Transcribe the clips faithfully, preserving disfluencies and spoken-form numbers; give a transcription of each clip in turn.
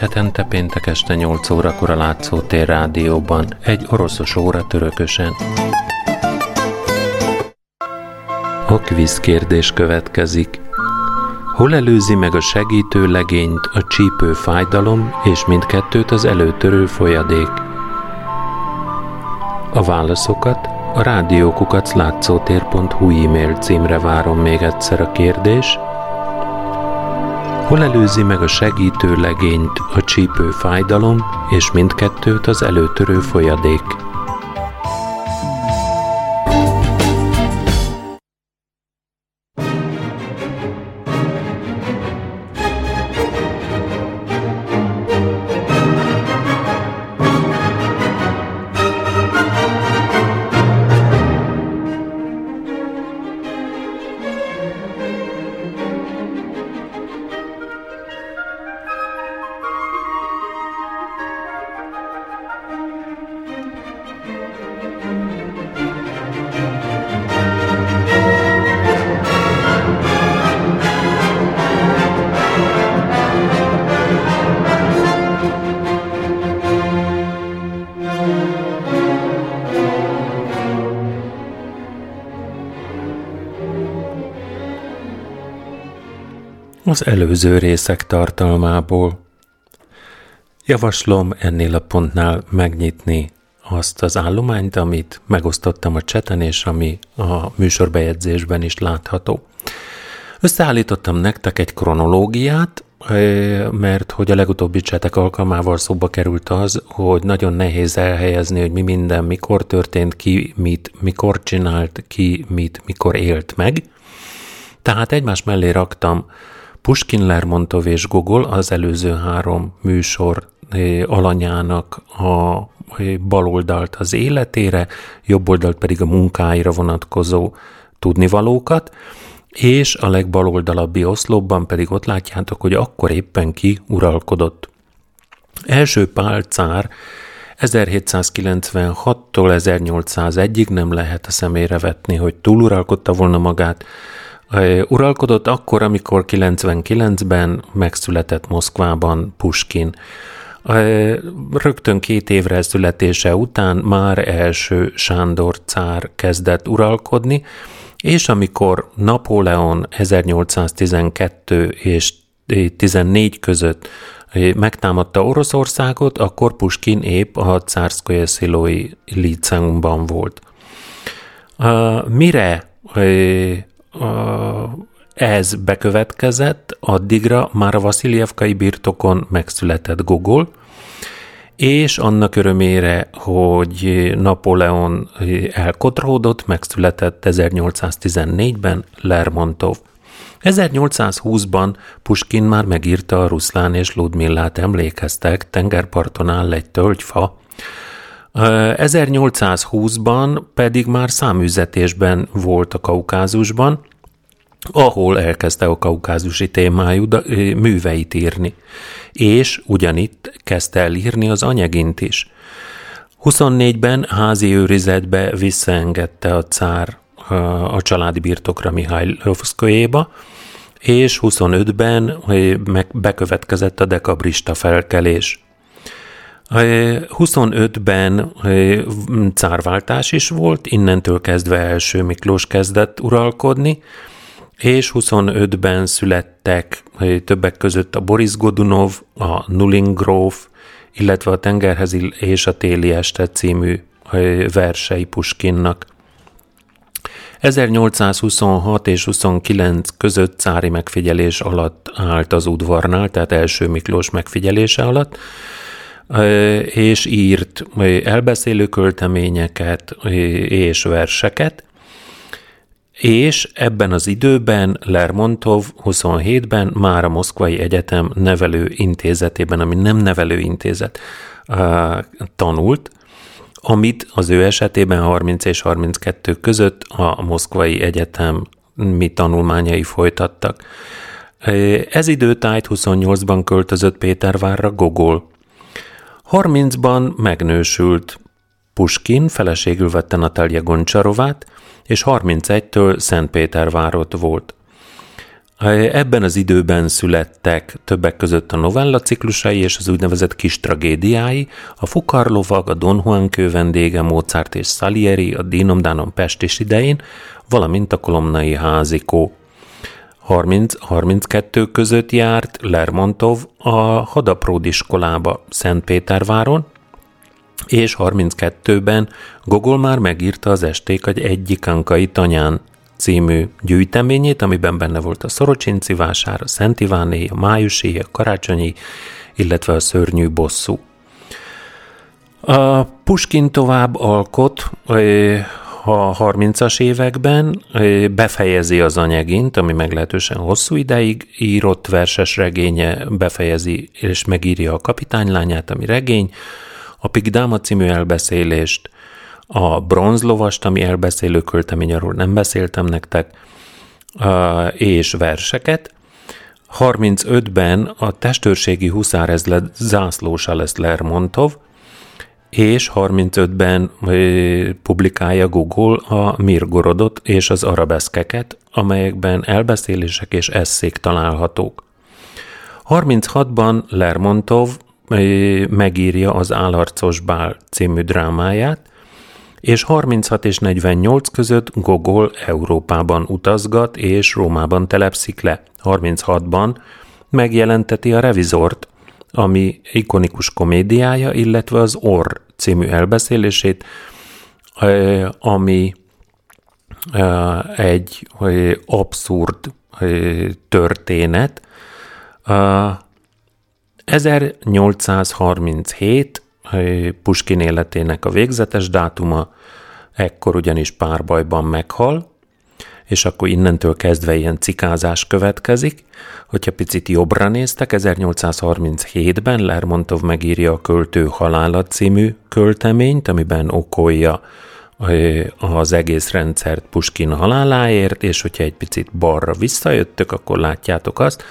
Hetente péntek este nyolc órakor a Látszótér Rádióban, egy oroszos óra törökösen. A kvíz kérdés következik. Hol előzi meg a segítő legényt a csípő fájdalom és mindkettőt az előtörő folyadék? A válaszokat a rádiókukac pont látszótér pont hu e-mail címre várom. Még egyszer a kérdés. Hol előzi meg a segítő legényt a csípő fájdalom és mindkettőt az előtörő folyadék? Az előző részek tartalmából. Javaslom ennél a pontnál megnyitni azt az állományt, amit megosztottam a cseten, és ami a műsorbejegyzésben is látható. Összeállítottam nektek egy kronológiát, mert hogy a legutóbbi csetek alkalmával szóba került az, hogy nagyon nehéz elhelyezni, hogy mi minden mikor történt, ki mit mikor csinált, ki mit mikor élt meg. Tehát egymás mellé raktam Pushkin, Lermontov és Gogol, az előző három műsor alanyának a bal oldalt az életére, jobb oldalt pedig a munkáira vonatkozó tudnivalókat, és a legbaloldalabbi oszlopban pedig ott látjátok, hogy akkor éppen ki uralkodott. Első Pál cár ezerhétszázkilencvenhattól ezernyolcszázegyig, nem lehet a szemére vetni, hogy túluralkodta volna magát. Uralkodott akkor, amikor kilencvenkilencben megszületett Moszkvában Pushkin. Rögtön két évre születése után már első Sándor cár kezdett uralkodni, és amikor Napóleon ezernyolcszáztizenkettő és tizennégy között megtámadta Oroszországot, akkor Pushkin épp a Cárszkolyeszilói Líceumban volt. Mire ez bekövetkezett, addigra már a vasilyevkai birtokon megszületett Gogol, és annak örömére, hogy Napóleon elkotródott, megszületett ezernyolcszáztizennégyben Lermontov. ezernyolcszázhúszban Pushkin már megírta a Ruszlán és Ludmillát, emlékeztek, tengerparton áll egy tölgyfa. ezernyolcszázhúszban pedig már száműzetésben volt a Kaukázusban, ahol elkezdte a kaukázusi témájú műveit írni, és ugyanitt kezdte el írni az anyagint is. huszonnégyben házi őrizetbe visszaengedte a cár a családi birtokra Mihail Lofszköjéba, és huszonötben bekövetkezett a dekabrista felkelés. huszonötben cárváltás is volt, innentől kezdve első Miklós kezdett uralkodni, és huszonötben születtek többek között a Borisz Godunov, a Nulin gróf, illetve a Tengerhez és a téli este című versei Pushkinnak. ezernyolcszázhuszonhat és huszonkilenc között cári megfigyelés alatt állt az udvarnál, tehát első Miklós megfigyelése alatt, és írt elbeszélő költeményeket és verseket, és ebben az időben Lermontov huszonhétben már a Moszkvai Egyetem nevelőintézetében, ami nem nevelőintézet, tanult, amit az ő esetében harminc és harminckettő között a Moszkvai Egyetem mi tanulmányai folytattak. Ez időtájt huszonnyolcban költözött Pétervárra Gogol. harmincban megnősült. Pushkin feleségül vette Natalia Goncsarovát, és harmincegytől Szentpétervárott volt. Ebben az időben születtek többek között a novella ciklusai és az úgynevezett kis tragédiái, a Fukarlovag, a Don Juan kővendége, Mozart és Salieri, a Dínomdánon pestis idején, valamint a Kolomnai házikó. harminc-harminckettő között járt Lermontov a hadapródiskolába Szentpéterváron, és harminckettőben Gogol már megírta az Esték egy egyikankai tanyán című gyűjteményét, amiben benne volt a Szorocsinci vásár, a Szent Iváné, a Májusi, a Karácsonyi, illetve a Szörnyű bosszú. A Pushkin tovább alkot a harmincas években, befejezi az Anyegint, ami meglehetősen hosszú ideig, írott verses regénye befejezi és megírja a Kapitánylányát, ami regény, a Pigdáma című elbeszélést, a Bronzlovast, ami elbeszélő költemény, arról nem beszéltem nektek, és verseket. harmincötben a testőrségi huszárezred zászlósa lesz Lermontov, és harmincötben publikálja Gogol a Mirgorodot és az arabeszkeket, amelyekben elbeszélések és esszék találhatók. harminchatban Lermontov megírja az Állarcos Bál című drámáját, és harminchat és negyvennyolc között Gogol Európában utazgat és Rómában telepszik le. harminchatban megjelenteti a Revizort, ami ikonikus komédiája, illetve az Orr című elbeszélését, ami egy abszurd történet. ezernyolcszázharminchét Pushkin életének a végzetes dátuma, ekkor ugyanis párbajban meghal, és akkor innentől kezdve ilyen cikázás következik. Hogyha picit jobbra néztek, ezernyolcszázharminchétben Lermontov megírja a Költő halála című költeményt, amiben okolja az egész rendszert Pushkin haláláért, és hogyha egy picit balra visszajöttök, akkor látjátok azt,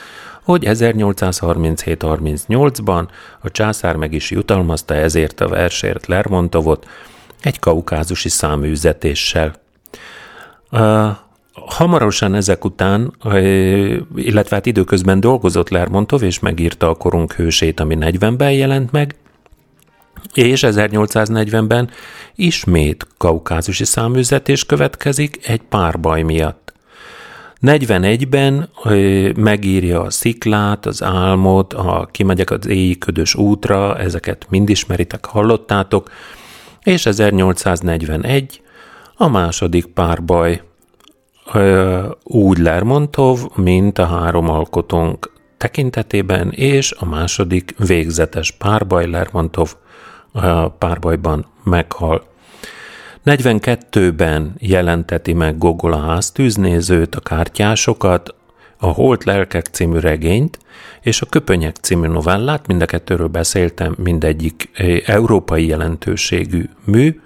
hogy ezernyolcszázharminchét-harmincnyolcban a császár meg is jutalmazta ezért a versért Lermontovot egy kaukázusi száműzetéssel. Uh, hamarosan ezek után, uh, illetve hát időközben dolgozott Lermontov, és megírta a Korunk hősét, ami negyvenben jelent meg, és ezernyolcszáznegyvenben ismét kaukázusi száműzetés következik egy párbaj miatt. negyvenegyben megírja a Sziklát, az Álmot, a Kimegyek az éjjel ködös útra, ezeket mind ismeritek, hallottátok, és ezernyolcszáznegyvenegy a második párbaj, úgy Lermontov, mint a három alkotónk tekintetében, és a második végzetes párbaj, Lermontov párbajban meghal. negyvenkettőben jelenteti meg Gogol a Háztűznézőt, a Kártyásokat, a Holt lelkek című regényt és a Köpönyek című novellát, mind a kettőről beszéltem, mindegyik európai jelentőségű mű,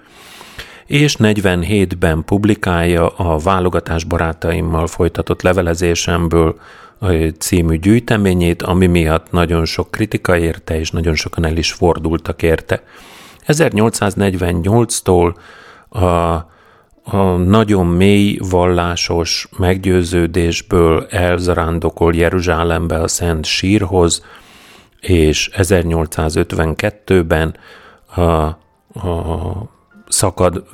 és negyvenhétben publikálja a Válogatás barátaimmal folytatott levelezésemből című gyűjteményét, ami miatt nagyon sok kritika érte, és nagyon sokan el is fordultak érte. ezernyolcszáznegyvennyolctól A, a nagyon mély vallásos meggyőződésből elzarándokol Jeruzsálembe a Szent Sírhoz, és ezernyolcszázötvenkettőben a, a szakad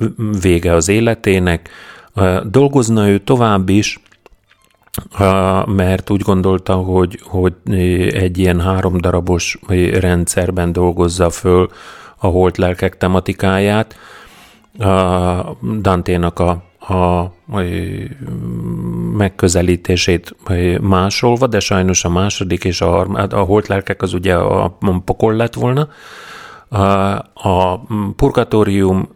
vége az életének. Dolgozna ő tovább is, mert úgy gondolta, hogy, hogy egy ilyen három darabos rendszerben dolgozza föl a holt lelkek tematikáját, a Danténak a, a, a megközelítését másolva, de sajnos a második és a, a holt lelkek az ugye a pokol lett volna. A, a purgatórium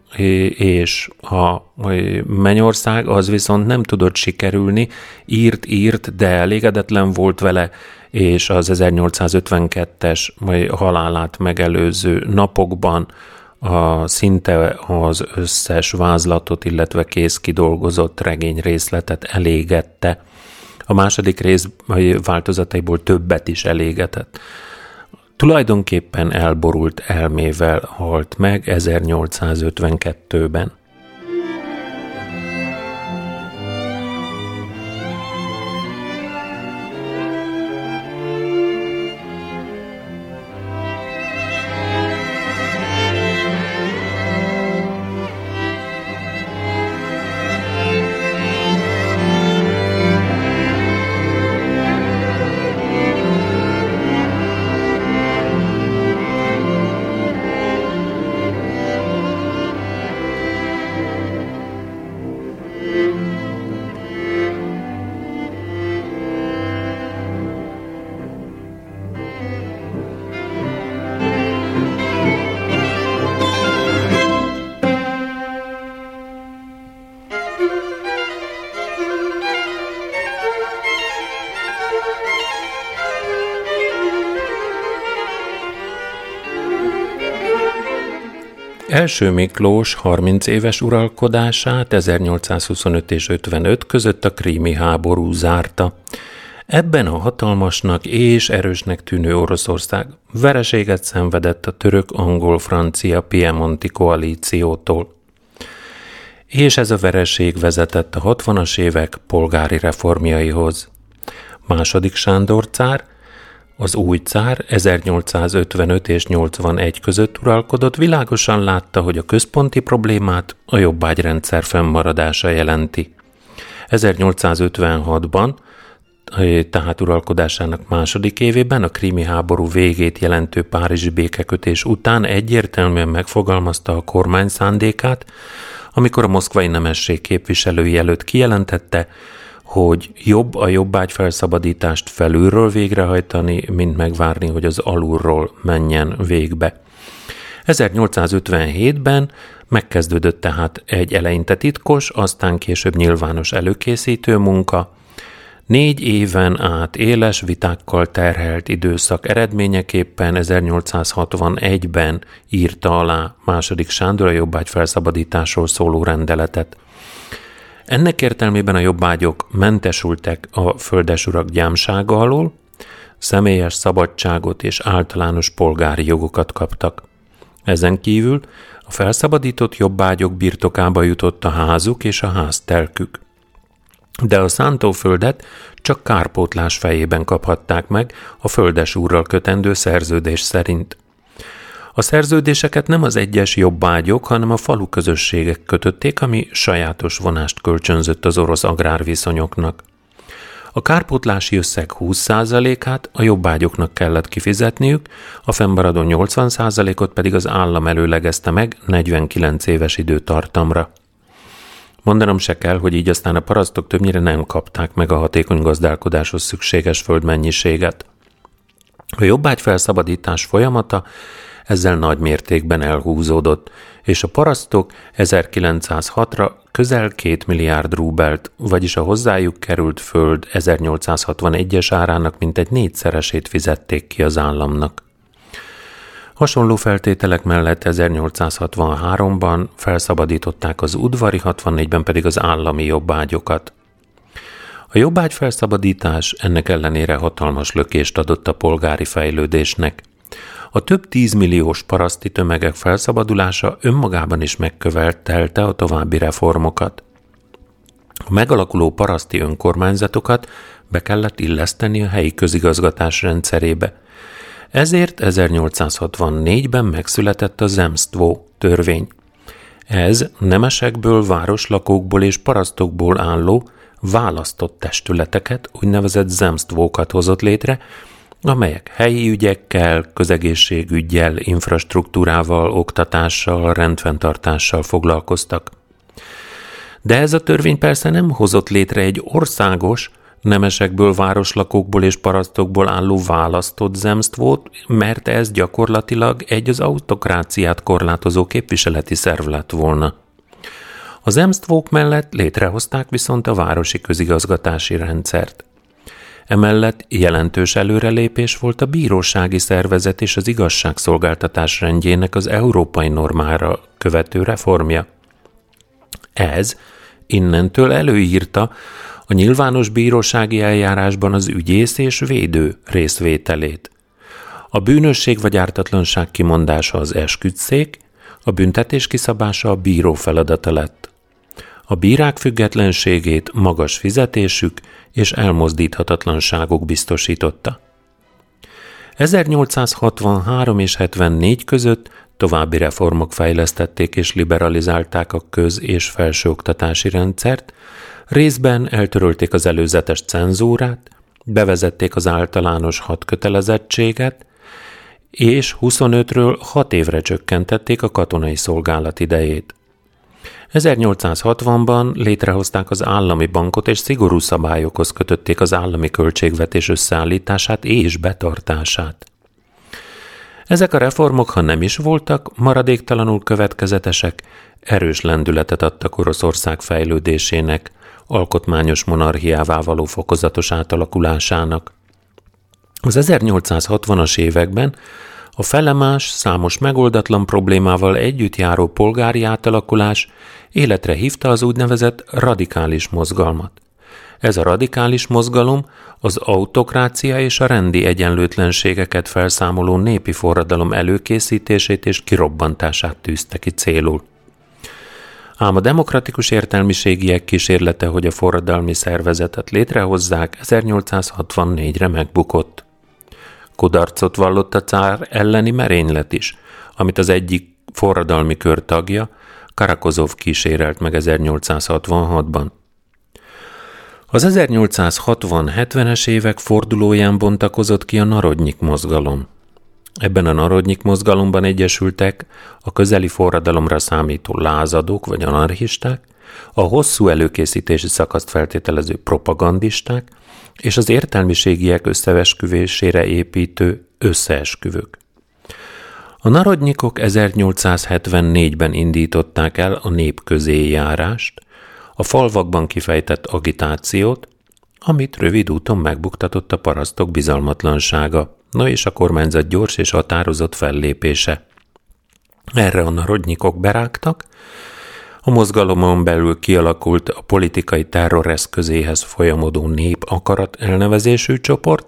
és a mennyország az viszont nem tudott sikerülni, írt, írt, de elégedetlen volt vele, és az ezernyolcszázötvenkettes halálát megelőző napokban a szinte az összes vázlatot, illetve kész kidolgozott regény részletet elégette. A második rész változataiból többet is elégetett. Tulajdonképpen elborult elmével halt meg ezernyolcszázötvenkettőben. Első Miklós harminc éves uralkodását ezernyolcszázhuszonöt és ötvenöt között a krími háború zárta. Ebben a hatalmasnak és erősnek tűnő Oroszország vereséget szenvedett a török-angol-francia-piemonti koalíciótól. És ez a vereség vezetett a hatvanas évek polgári reformjaihoz. Második Sándor cár, az új cár ezernyolcszázötvenöt és nyolcvanegy között uralkodott, világosan látta, hogy a központi problémát a jobbágyrendszer fennmaradása jelenti. ezernyolcszázötvenhatban, tehát uralkodásának második évében a krími háború végét jelentő párizsi békekötés után egyértelműen megfogalmazta a kormány szándékát, amikor a moszkvai nemesség képviselői előtt kijelentette, hogy jobb a jobbágy felszabadítást felülről végrehajtani, mint megvárni, hogy az alulról menjen végbe. ezernyolcszázötvenhétben megkezdődött tehát egy eleinte titkos, aztán később nyilvános előkészítő munka. Négy éven át éles vitákkal terhelt időszak eredményeképpen ezernyolcszázhatvanegyben írta alá második Sándor a jobbágy felszabadításról szóló rendeletet. Ennek értelmében a jobbágyok mentesültek a földesurak gyámsága alól, személyes szabadságot és általános polgári jogokat kaptak. Ezen kívül a felszabadított jobbágyok birtokába jutott a házuk és a háztelkük. De a szántóföldet csak kárpótlás fejében kaphatták meg a földesúrral kötendő szerződés szerint. A szerződéseket nem az egyes jobbágyok, hanem a falu közösségek kötötték, ami sajátos vonást kölcsönzött az orosz agrárviszonyoknak. A kárpótlási összeg húsz százalékát a jobbágyoknak kellett kifizetniük, a fennmaradó nyolcvan százalékot pedig az állam előlegezte meg negyvenkilenc éves időtartamra. Mondanom se kell, hogy így aztán a parasztok többnyire nem kapták meg a hatékony gazdálkodáshoz szükséges földmennyiséget. A jobbágy felszabadítás folyamata ezzel nagy mértékben elhúzódott, és a parasztok ezerkilencszázhatra közel két milliárd rubelt, vagyis a hozzájuk került föld ezernyolcszázhatvanegyes árának mintegy négyszeresét fizették ki az államnak. Hasonló feltételek mellett ezernyolcszázhatvanháromban felszabadították az udvari, hatvannégyben pedig az állami jobbágyokat. A jobbágy felszabadítás ennek ellenére hatalmas lökést adott a polgári fejlődésnek. A több tízmilliós paraszti tömegek felszabadulása önmagában is megkövetelte a további reformokat. A megalakuló paraszti önkormányzatokat be kellett illeszteni a helyi közigazgatás rendszerébe. Ezért ezernyolcszázhatvannégyben megszületett a Zemstvó törvény. Ez nemesekből, városlakókból és parasztokból álló választott testületeket, úgynevezett zemstvókat hozott létre, amelyek helyi ügyekkel, közegészségüggyel, infrastruktúrával, oktatással, rendfenntartással foglalkoztak. De ez a törvény persze nem hozott létre egy országos, nemesekből, városlakókból és parasztokból álló választott zemstvót, mert ez gyakorlatilag egy az autokráciát korlátozó képviseleti szerv lett volna. A zemstvók mellett létrehozták viszont a városi közigazgatási rendszert. Emellett jelentős előrelépés volt a bírósági szervezet és az igazságszolgáltatás rendjének az európai normára követő reformja. Ez innentől előírta a nyilvános bírósági eljárásban az ügyész és védő részvételét. A bűnösség vagy ártatlanság kimondása az esküdtszék, a büntetés kiszabása a bíró feladata lett. A bírák függetlenségét magas fizetésük és elmozdíthatatlanságuk biztosította. ezernyolcszázhatvanhárom és hetvennégy között további reformok fejlesztették és liberalizálták a köz- és felsőoktatási rendszert, részben eltörölték az előzetes cenzúrát, bevezették az általános hat kötelezettséget, és huszonötről hat évre csökkentették a katonai szolgálat idejét. ezernyolcszázhatvanban létrehozták az állami bankot és szigorú szabályokhoz kötötték az állami költségvetés összeállítását és betartását. Ezek a reformok, ha nem is voltak maradéktalanul következetesek, erős lendületet adtak Oroszország fejlődésének, alkotmányos monarchiává való fokozatos átalakulásának. Az ezernyolcszázhatvanas években a felemás, számos megoldatlan problémával együtt járó polgári átalakulás életre hívta az úgynevezett radikális mozgalmat. Ez a radikális mozgalom az autokrácia és a rendi egyenlőtlenségeket felszámoló népi forradalom előkészítését és kirobbantását tűzte ki célul. Ám a demokratikus értelmiségiek kísérlete, hogy a forradalmi szervezetet létrehozzák, ezernyolcszázhatvannégyre megbukott. Kudarcot vallott a cár elleni merénylet is, amit az egyik forradalmi kör tagja, Karakozov kísérelt meg ezernyolcszázhatvanhatban. Az ezernyolcszázhatvan-hetvenes évek fordulóján bontakozott ki a narodnyik mozgalom. Ebben a narodnyik mozgalomban egyesültek a közeli forradalomra számító lázadók vagy anarchisták, a hosszú előkészítési szakaszt feltételező propagandisták és az értelmiségiek összeesküvésére építő összeesküvők. A narodnyikok ezernyolcszázhetvennégyben indították el a népközéjárást, a falvakban kifejtett agitációt, amit rövid úton megbuktatott a parasztok bizalmatlansága, na és a kormányzat gyors és határozott fellépése. Erre a narodnyikok berágtak, a mozgalomon belül kialakult a politikai terroreszközéhez folyamodó Népakarat elnevezésű csoport,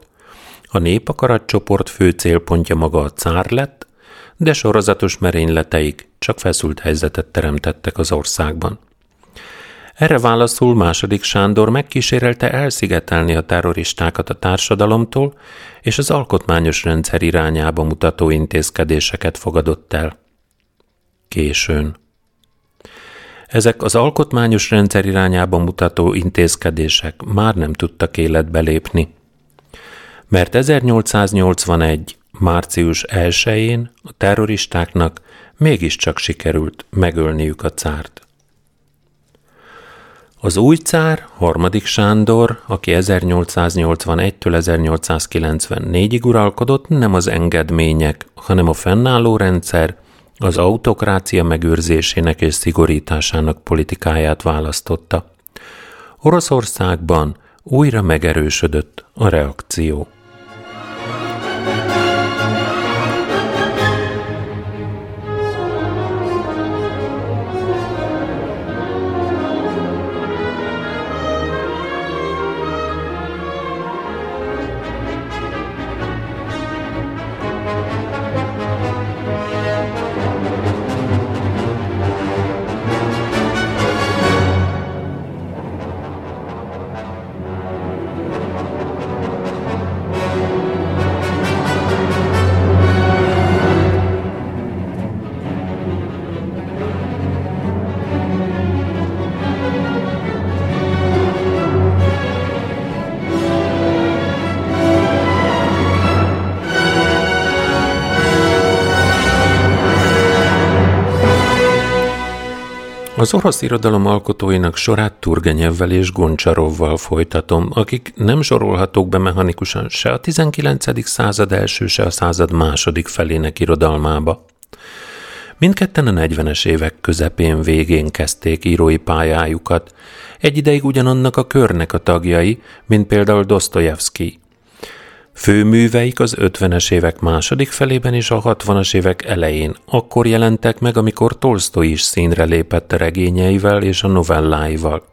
a Népakarat csoport fő célpontja maga a cár lett, de sorozatos merényleteik csak feszült helyzetet teremtettek az országban. Erre válaszul második Sándor megkísérelte elszigetelni a terroristákat a társadalomtól, és az alkotmányos rendszer irányába mutató intézkedéseket fogadott el. Későn. Ezek az alkotmányos rendszer irányába mutató intézkedések már nem tudtak életbe lépni, mert ezernyolcszáznyolcvanegy. március elsején a terroristáknak mégiscsak sikerült megölniük a cárt. Az új cár, harmadik Sándor, aki ezernyolcszáznyolcvanegytől ezernyolcszázkilencvennégyig uralkodott, nem az engedmények, hanem a fennálló rendszer, az autokrácia megőrzésének és szigorításának politikáját választotta. Oroszországban újra megerősödött a reakció. Az orosz irodalom alkotóinak sorát Turgenyevvel és Goncsarovval folytatom, akik nem sorolhatók be mechanikusan se a tizenkilencedik század első, se a század második felének irodalmába. Mindketten a negyvenes évek közepén végén kezdték írói pályájukat, egy ideig ugyanannak a körnek a tagjai, mint például Dosztojevszkij. Főműveik az ötvenes évek második felében és a hatvanas évek elején, akkor jelentek meg, amikor Tolsztoj is színre lépett a regényeivel és a novelláival.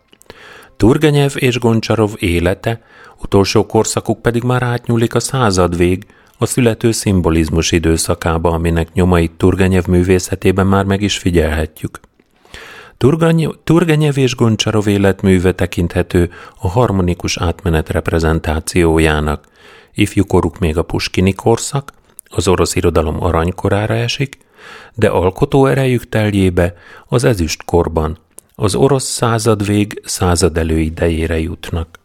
Turgenyev és Goncsarov élete, utolsó korszakuk pedig már átnyúlik a századvég, a születő szimbolizmus időszakába, aminek nyomait Turgenyev művészetében már meg is figyelhetjük. Turgenyev és Goncsarov életműve tekinthető a harmonikus átmenet reprezentációjának. Ifjúkoruk még a puskini korszak, az orosz irodalom aranykorára esik, de alkotó erejük teljébe az ezüstkorban, az orosz századvég századelő idejére jutnak.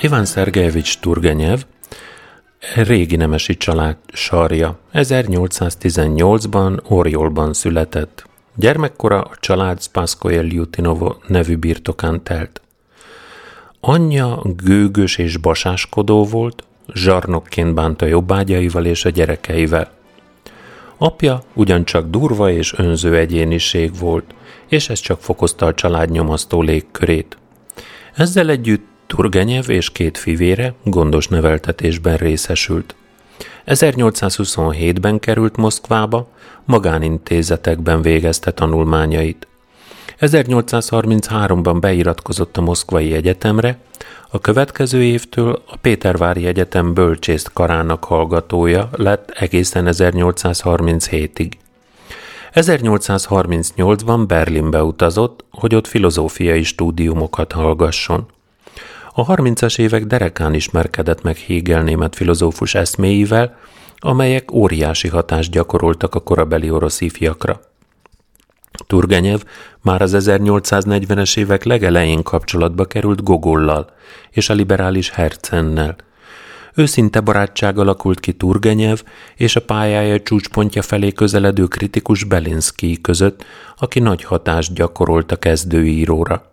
Iván Szergejevics Turgenyev régi nemesi család sarja. ezernyolcszáztizennyolcban Orjolban született. Gyermekkora a család Spászkolye nevű birtokán telt. Anyja gőgös és basáskodó volt, zsarnokként bánta jobbágyaival és a gyerekeivel. Apja ugyancsak durva és önző egyéniség volt, és ez csak fokozta a család nyomasztó légkörét. Ezzel együtt Turgenyev és két fivére gondos neveltetésben részesült. ezernyolcszázhuszonhétben került Moszkvába, magánintézetekben végezte tanulmányait. ezernyolcszázharminchárom beiratkozott a Moszkvai Egyetemre, a következő évtől a Pétervári Egyetem bölcsész karának hallgatója lett egészen ezernyolcszázharminchét. ezernyolcszázharmincnyolcban Berlinbe utazott, hogy ott filozófiai stúdiumokat hallgasson. A harmincas évek derekán ismerkedett meg Hegel német filozófus eszméivel, amelyek óriási hatást gyakoroltak a korabeli orosz ifjakra. Turgenyev már az ezernyolcszáznegyvenes évek legelején kapcsolatba került Gogollal és a liberális Herzennel. Őszinte barátság alakult ki Turgenyev és a pályája csúcspontja felé közeledő kritikus Belinski között, aki nagy hatást gyakorolt a kezdőíróra.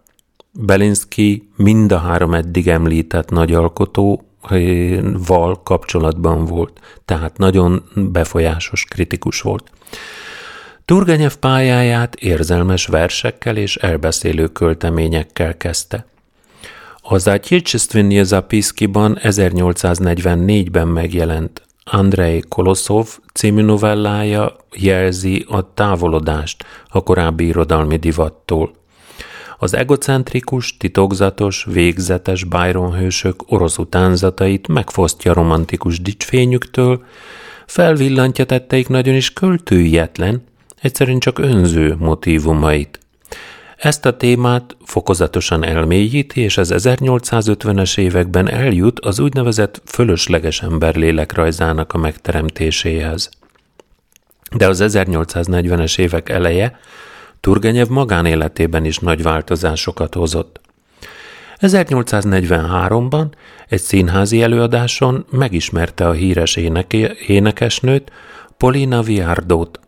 Belinski mind a három eddig említett nagyalkotóval kapcsolatban volt, tehát nagyon befolyásos kritikus volt. Turgenyev pályáját érzelmes versekkel és elbeszélő költeményekkel kezdte. Az Zatyechesztvenye zapiszkiban ezernyolcszáznegyvennégyben megjelent Andrei Koloszov című novellája jelzi a távolodást a korábbi irodalmi divattól. Az egocentrikus, titokzatos, végzetes Byron hősök orosz utánzatait megfosztja romantikus dicsfényüktől, felvillantja tetteik nagyon is költőietlen, egyszerűen csak önző motívumait. Ezt a témát fokozatosan elmélyíti, és az ezernyolcszázötvenes években eljut az úgynevezett fölösleges ember lélekrajzának a megteremtéséhez. De az ezernyolcszáznegyvenes évek eleje Turgenyev magánéletében is nagy változásokat hozott. ezernyolcszáznegyvenháromban egy színházi előadáson megismerte a híres éneke- énekesnőt, Polina Viardót,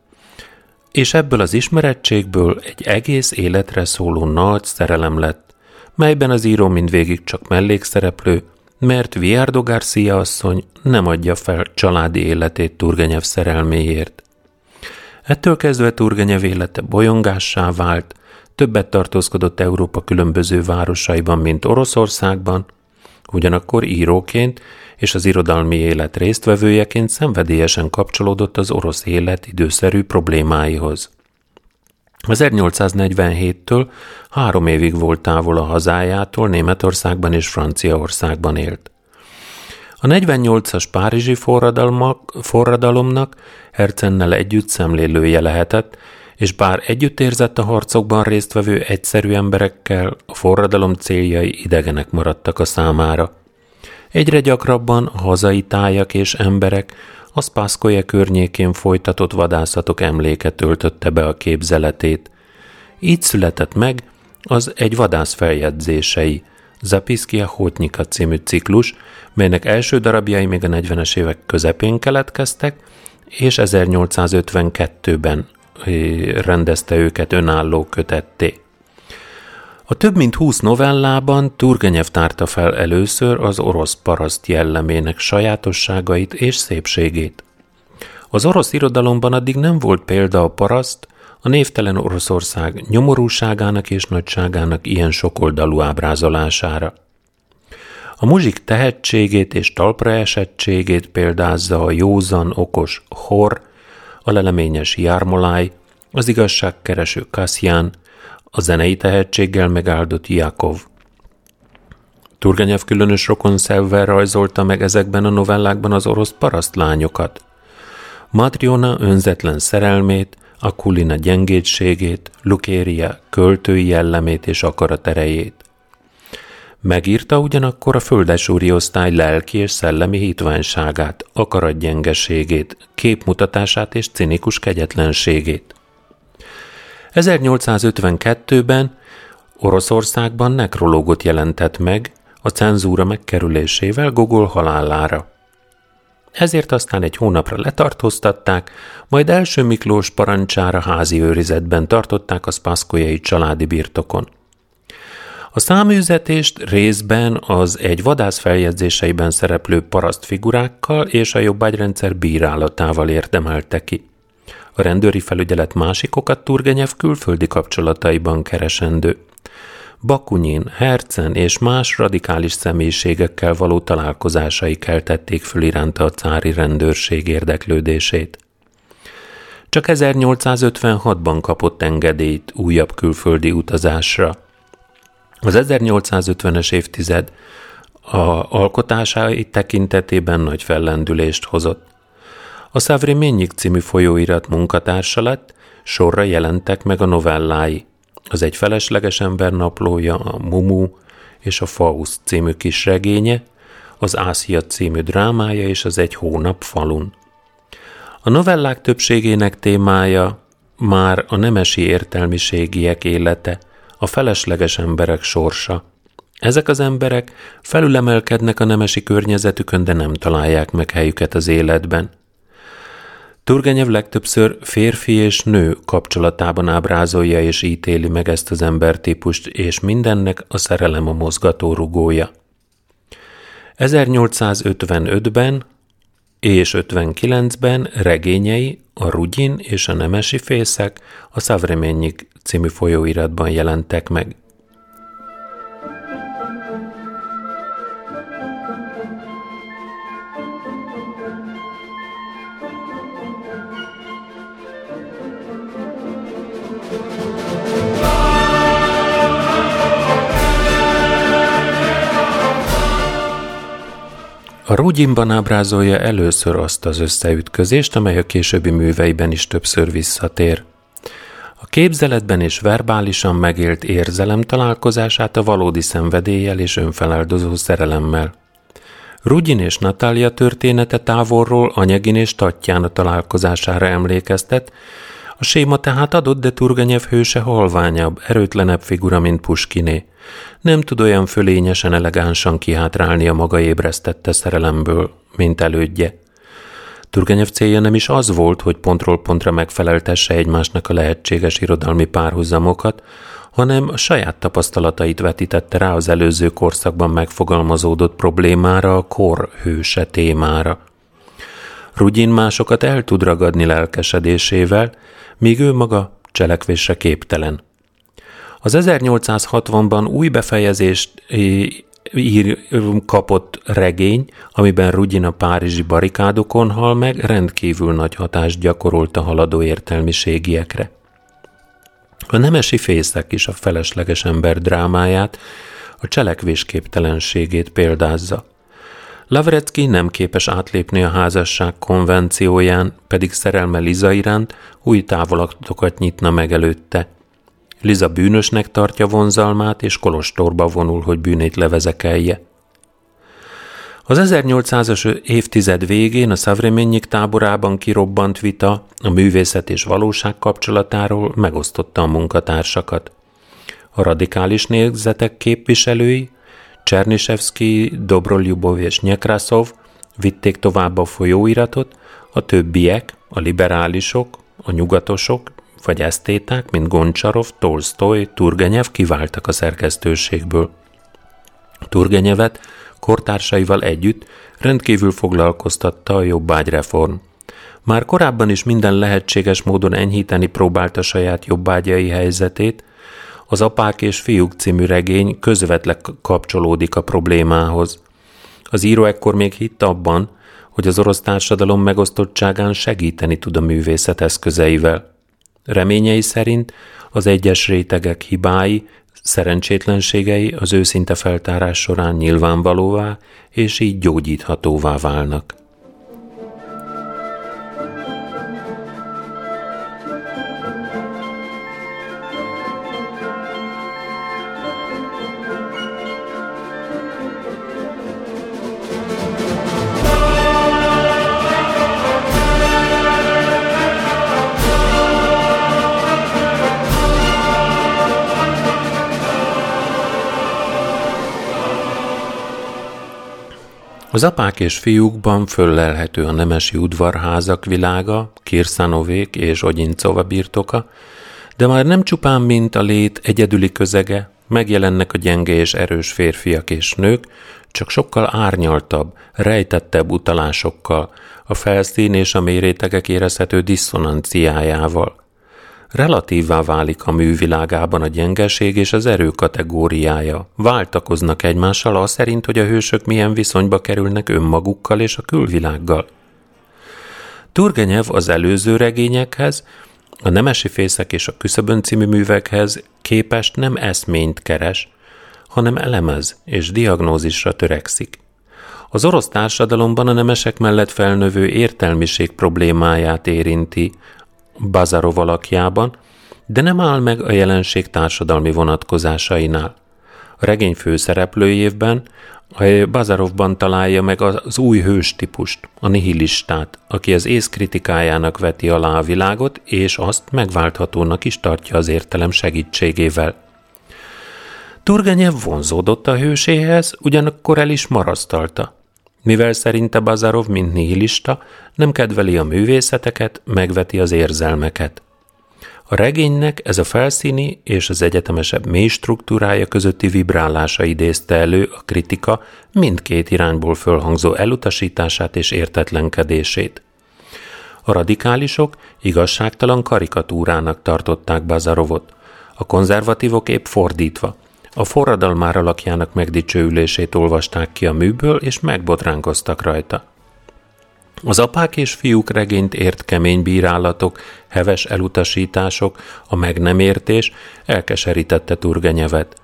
és ebből az ismerettségből egy egész életre szóló nagy szerelem lett, melyben az író mindvégig csak mellékszereplő, mert Viardó Garcia asszony nem adja fel családi életét Turgenyev szerelméért. Ettől kezdve Turgenyev élete bolyongássá vált, többet tartózkodott Európa különböző városaiban, mint Oroszországban, ugyanakkor íróként és az irodalmi élet résztvevőjeként szenvedélyesen kapcsolódott az orosz élet időszerű problémáihoz. ezernyolcszáznegyvenhéttől három évig volt távol a hazájától, Németországban és Franciaországban élt. A negyvennyolcas párizsi forradalomnak Herzennel együtt szemlélője lehetett, és bár együtt érzett a harcokban résztvevő egyszerű emberekkel, a forradalom céljai idegenek maradtak a számára. Egyre gyakrabban a hazai tájak és emberek a Spászkolye környékén folytatott vadászatok emléke töltötte be a képzeletét. Így született meg az Egy vadász feljegyzései Zapiszki a Hótnyika című ciklus, melynek első darabjai még a negyvenes évek közepén keletkeztek, és ezernyolcszázötvenkettőben rendezte őket önálló kötetté. A több mint húsz novellában Turgenyev tárta fel először az orosz paraszt jellemének sajátosságait és szépségét. Az orosz irodalomban addig nem volt példa a paraszt, a névtelen Oroszország nyomorúságának és nagyságának ilyen sokoldalú ábrázolására. A muzsik tehetségét és talpraesettségét példázza a józan, okos Hor, a leleményes Jármoláj, az igazságkereső Kaszján, a zenei tehetséggel megáldott Jakov. Turgenyev különös rokonszervvel rajzolta meg ezekben a novellákban az orosz parasztlányokat. Matriona önzetlen szerelmét, Akulina gyengétségét, Lukéria költői jellemét és akaraterejét. Megírta ugyanakkor a földesúri osztály lelki és szellemi hitványságát, akaratgyengeségét, képmutatását és cinikus kegyetlenségét. ezernyolcszázötvenkettőben Oroszországban nekrológot jelentett meg, a cenzúra megkerülésével Gogol halálára. Ezért aztán egy hónapra letartóztatták, majd első Miklós parancsára házi őrizetben tartották a spászkolyei családi birtokon. A száműzetést részben az egy vadász feljegyzéseiben szereplő paraszt figurákkal és a jobbágyrendszer bírálatával érdemelte ki. A rendőri felügyelet másik oka Turgenyev külföldi kapcsolataiban keresendő. Bakunyin, Herzen és más radikális személyiségekkel való találkozásai keltették föl iránta a cári rendőrség érdeklődését. Csak ezernyolcszázötvenhatban kapott engedélyt újabb külföldi utazásra. Az ezernyolcszázötvenes évtized a alkotásai tekintetében nagy fellendülést hozott. A Szavremennyik című folyóirat munkatársa lett, sorra jelentek meg a novellái. Az Egy felesleges ember naplója, a Mumu és a Faust című kisregénye, az Ászia című drámája és az Egy hónap falun. A novellák többségének témája már a nemesi értelmiségiek élete, a felesleges emberek sorsa. Ezek az emberek felülemelkednek a nemesi környezetükön, de nem találják meg helyüket az életben. Turgenyev legtöbbször férfi és nő kapcsolatában ábrázolja és ítéli meg ezt az embertípust, és mindennek a szerelem a mozgató rugója. ezernyolcszázötvenötben és ötvenkilencben regényei, a Rugyin és a Nemesi fészek a Szavremennyik című folyóiratban jelentek meg. A Rugyinban ábrázolja először azt az összeütközést, amely a későbbi műveiben is többször visszatér. A képzeletben és verbálisan megélt érzelem találkozását a valódi szenvedéllyel és önfeláldozó szerelemmel. Rugyin és Natalia története távolról Anyegin és Tatjána találkozására emlékeztet, a séma tehát adott, de Turgenyev hőse halványabb, erőtlenebb figura, mint Puskiné. Nem tud olyan fölényesen, elegánsan kihátrálni a maga ébresztette szerelemből, mint elődje. Turgenyev célja nem is az volt, hogy pontról pontra megfeleltesse egymásnak a lehetséges irodalmi párhuzamokat, hanem a saját tapasztalatait vetítette rá az előző korszakban megfogalmazódott problémára, a kor hőse témára. Rugyin másokat el tud ragadni lelkesedésével, míg ő maga cselekvésre képtelen. Az ezernyolcszázhatvanban új befejezést ír, kapott regény, amiben Rugyin a párizsi barikádokon hal meg, rendkívül nagy hatást gyakorolt a haladó értelmiségiekre. A Nemesi fészek is a felesleges ember drámáját, a cselekvésképtelenségét példázza. Lavrecki nem képes átlépni a házasság konvencióján, pedig szerelme Liza iránt új távolatokat nyitna meg előtte. Liza bűnösnek tartja vonzalmát, és kolostorba vonul, hogy bűnét levezekelje. Az ezernyolcszázas évtized végén a Szavremennyik táborában kirobbant vita a művészet és valóság kapcsolatáról megosztotta a munkatársakat. A radikális nézetek képviselői Csernyisevszkij, Dobroljubov és Nyekraszov vitték tovább a folyóiratot, a többiek, a liberálisok, a nyugatosok vagy esztéták, mint Goncsarov, Tolsztoj, Turgenyev kiváltak a szerkesztőségből. Turgenyevet kortársaival együtt rendkívül foglalkoztatta a jobbágyreform. Már korábban is minden lehetséges módon enyhíteni próbálta saját jobbágyai helyzetét, az Apák és fiúk című regény közvetlen kapcsolódik a problémához. Az író ekkor még hitt abban, hogy az orosz társadalom megosztottságán segíteni tud a művészet eszközeivel. Reményei szerint az egyes rétegek hibái, szerencsétlenségei az őszinte feltárás során nyilvánvalóvá és így gyógyíthatóvá válnak. Az Apák és fiúkban föllelhető a nemesi udvarházak világa, Kirszanovék és Ogyincova birtoka, de már nem csupán mint a lét egyedüli közege, megjelennek a gyenge és erős férfiak és nők, csak sokkal árnyaltabb, rejtettebb utalásokkal, a felszín és a mélyrétegek érezhető disszonanciájával. Relatívvá válik a művilágában a gyengeség és az erő kategóriája. Váltakoznak egymással az szerint, hogy a hősök milyen viszonyba kerülnek önmagukkal és a külvilággal. Turgenyev az előző regényekhez, a Nemesi fészek és a Küszöbön című művekhez képest nem eszményt keres, hanem elemez és diagnózisra törekszik. Az orosz társadalomban a nemesek mellett felnövő értelmiség problémáját érinti, Bazarov alakjában, de nem áll meg a jelenség társadalmi vonatkozásainál. A regény főszereplőjében Bazarovban találja meg az új hős típust, a nihilistát, aki az ész kritikájának veti alá a világot, és azt megválthatónak is tartja az értelem segítségével. Turgenyev vonzódott a hőséhez, ugyanakkor el is marasztalta. Mivel szerinte Bazarov, mint nihilista, nem kedveli a művészeteket, megveti az érzelmeket. A regénynek ez a felszíni és az egyetemesebb mély struktúrája közötti vibrálása idézte elő a kritika mindkét irányból fölhangzó elutasítását és értetlenkedését. A radikálisok igazságtalan karikatúrának tartották Bazarovot, a konzervatívok épp fordítva, a forradalmár alakjának megdicsőülését olvasták ki a műből, és megbotránkoztak rajta. Az Apák és fiúk regényt ért kemény bírálatok, heves elutasítások, a meg nem értés elkeserítette Turgenyevet.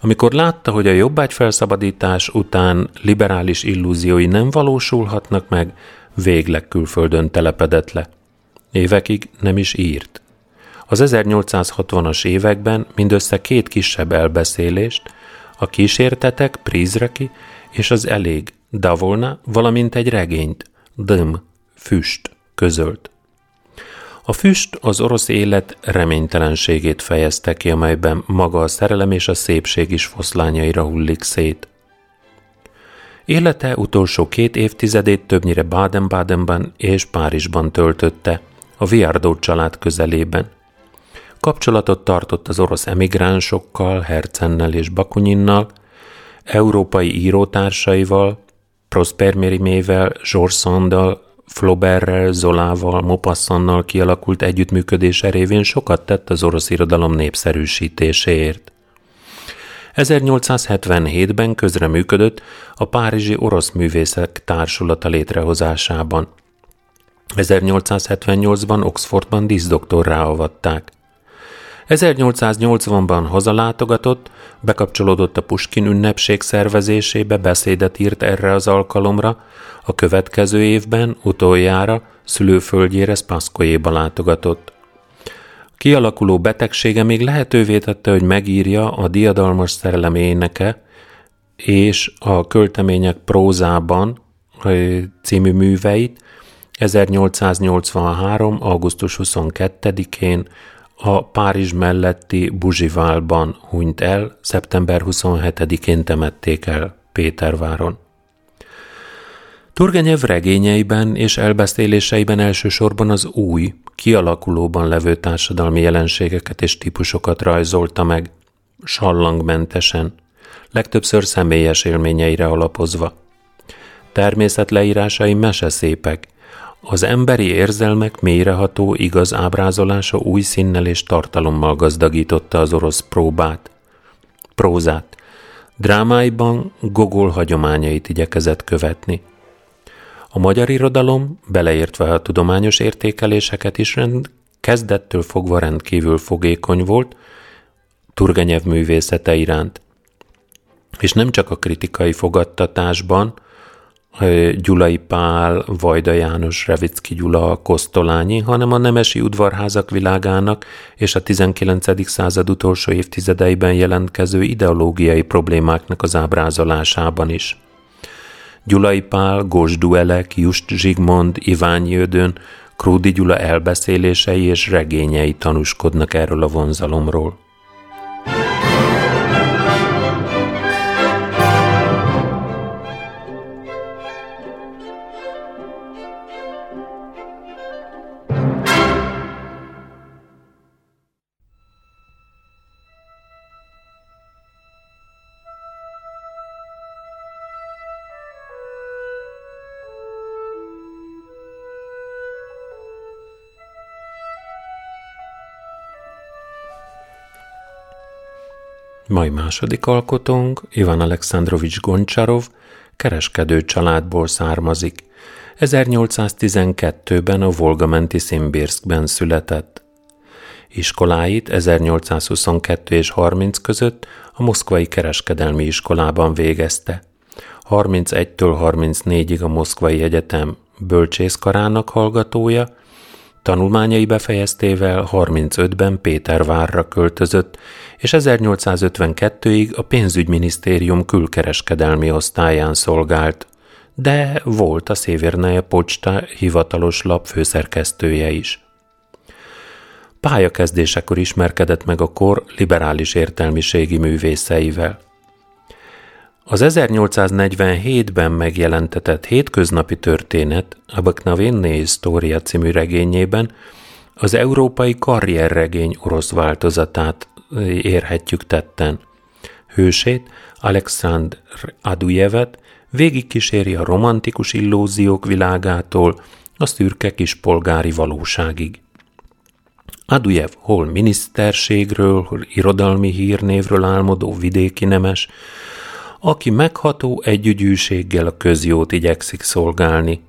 Amikor látta, hogy a jobbágy felszabadítás után liberális illúziói nem valósulhatnak meg, végleg külföldön telepedett le. Évekig nem is írt. Az ezernyolcszázhatvanas években mindössze két kisebb elbeszélést, a Kísértetek, Prízraki és az Elég, Davolna, valamint egy regényt, Döm, Füst közölt. A Füst az orosz élet reménytelenségét fejezte ki, amelyben maga a szerelem és a szépség is foszlányaira hullik szét. Élete utolsó két évtizedét többnyire Baden-Badenban és Párizsban töltötte, a Viardó család közelében. Kapcsolatot tartott az orosz emigránsokkal, Herzennel és Bakunyinnal, európai írótársaival, Prosper Mérimével, Georges Sanddal, Flaubertrel, Zolával, Maupassanttal kialakult együttműködése révén sokat tett az orosz irodalom népszerűsítéséért. ezernyolcszázhetvenhétben közreműködött a Párizsi Orosz Művészek Társulata létrehozásában. ezernyolcszázhetvennyolcban Oxfordban díszdoktorrá avatták. ezernyolcszáznyolcvanban hazalátogatott, bekapcsolódott a Pushkin ünnepség szervezésébe, beszédet írt erre az alkalomra, a következő évben utoljára szülőföldjére Spászkolyéba látogatott. Kialakuló betegsége még lehetővé tette, hogy megírja a Diadalmas szerelem éneke és a Költemények prózában című műveit ezernyolcszáznyolcvanhárom augusztus huszonkettedikén, a Párizs melletti Buzsiválban hunyt el, szeptember huszonhetedikén temették el Péterváron. Turgenyev regényeiben és elbeszéléseiben elsősorban az új, kialakulóban levő társadalmi jelenségeket és típusokat rajzolta meg, sallangmentesen, legtöbbször személyes élményeire alapozva. Természetleírásai meseszépek, az emberi érzelmek mélyreható igaz ábrázolása új színnel és tartalommal gazdagította az orosz próbát, prózát. Drámáiban Gogol hagyományait igyekezett követni. A magyar irodalom, beleértve a tudományos értékeléseket is rend, kezdettől fogva rendkívül fogékony volt Turgenyev művészete iránt. És nem csak a kritikai fogadtatásban, Gyulai Pál, Vajda János, Revicki Gyula, Kosztolányi, hanem a nemesi udvarházak világának és a tizenkilencedik század utolsó évtizedeiben jelentkező ideológiai problémáknak az ábrázolásában is. Gyulai Pál, Gósduelek, Just Zsigmond, Iványi Ödön, Kródi Gyula elbeszélései és regényei tanúskodnak erről a vonzalomról. Mai második alkotónk, Ivan Alexandrovics Goncsarov, kereskedő családból származik. ezernyolcszáztizenkettőben a Volgamenti Szimbirszkben született. Iskoláit ezernyolcszázhuszonkettő és harminc között a Moszkvai Kereskedelmi Iskolában végezte. harmincegytől harmincnégyig a Moszkvai Egyetem bölcsészkarának hallgatója, tanulmányai befejeztével harmincötben Pétervárra költözött, és ezernyolcszázötvenkettőig a pénzügyminisztérium külkereskedelmi osztályán szolgált, de volt a Szévérnaja Pocsta hivatalos lap főszerkesztője is. Pályakezdésekor ismerkedett meg a kor liberális értelmiségi művészeivel. Az ezernyolcszáznegyvenhétben megjelentetett hétköznapi történet, Obyknovennyaya História című regényében az európai karrierregény orosz változatát érhetjük tetten. Hősét, Alekszandr Adujevet végigkíséri a romantikus illúziók világától a szürke kispolgári valóságig. Adujev hol miniszterségről, hol irodalmi hírnévről álmodó vidéki nemes, aki megható együgyűséggel a közjót igyekszik szolgálni.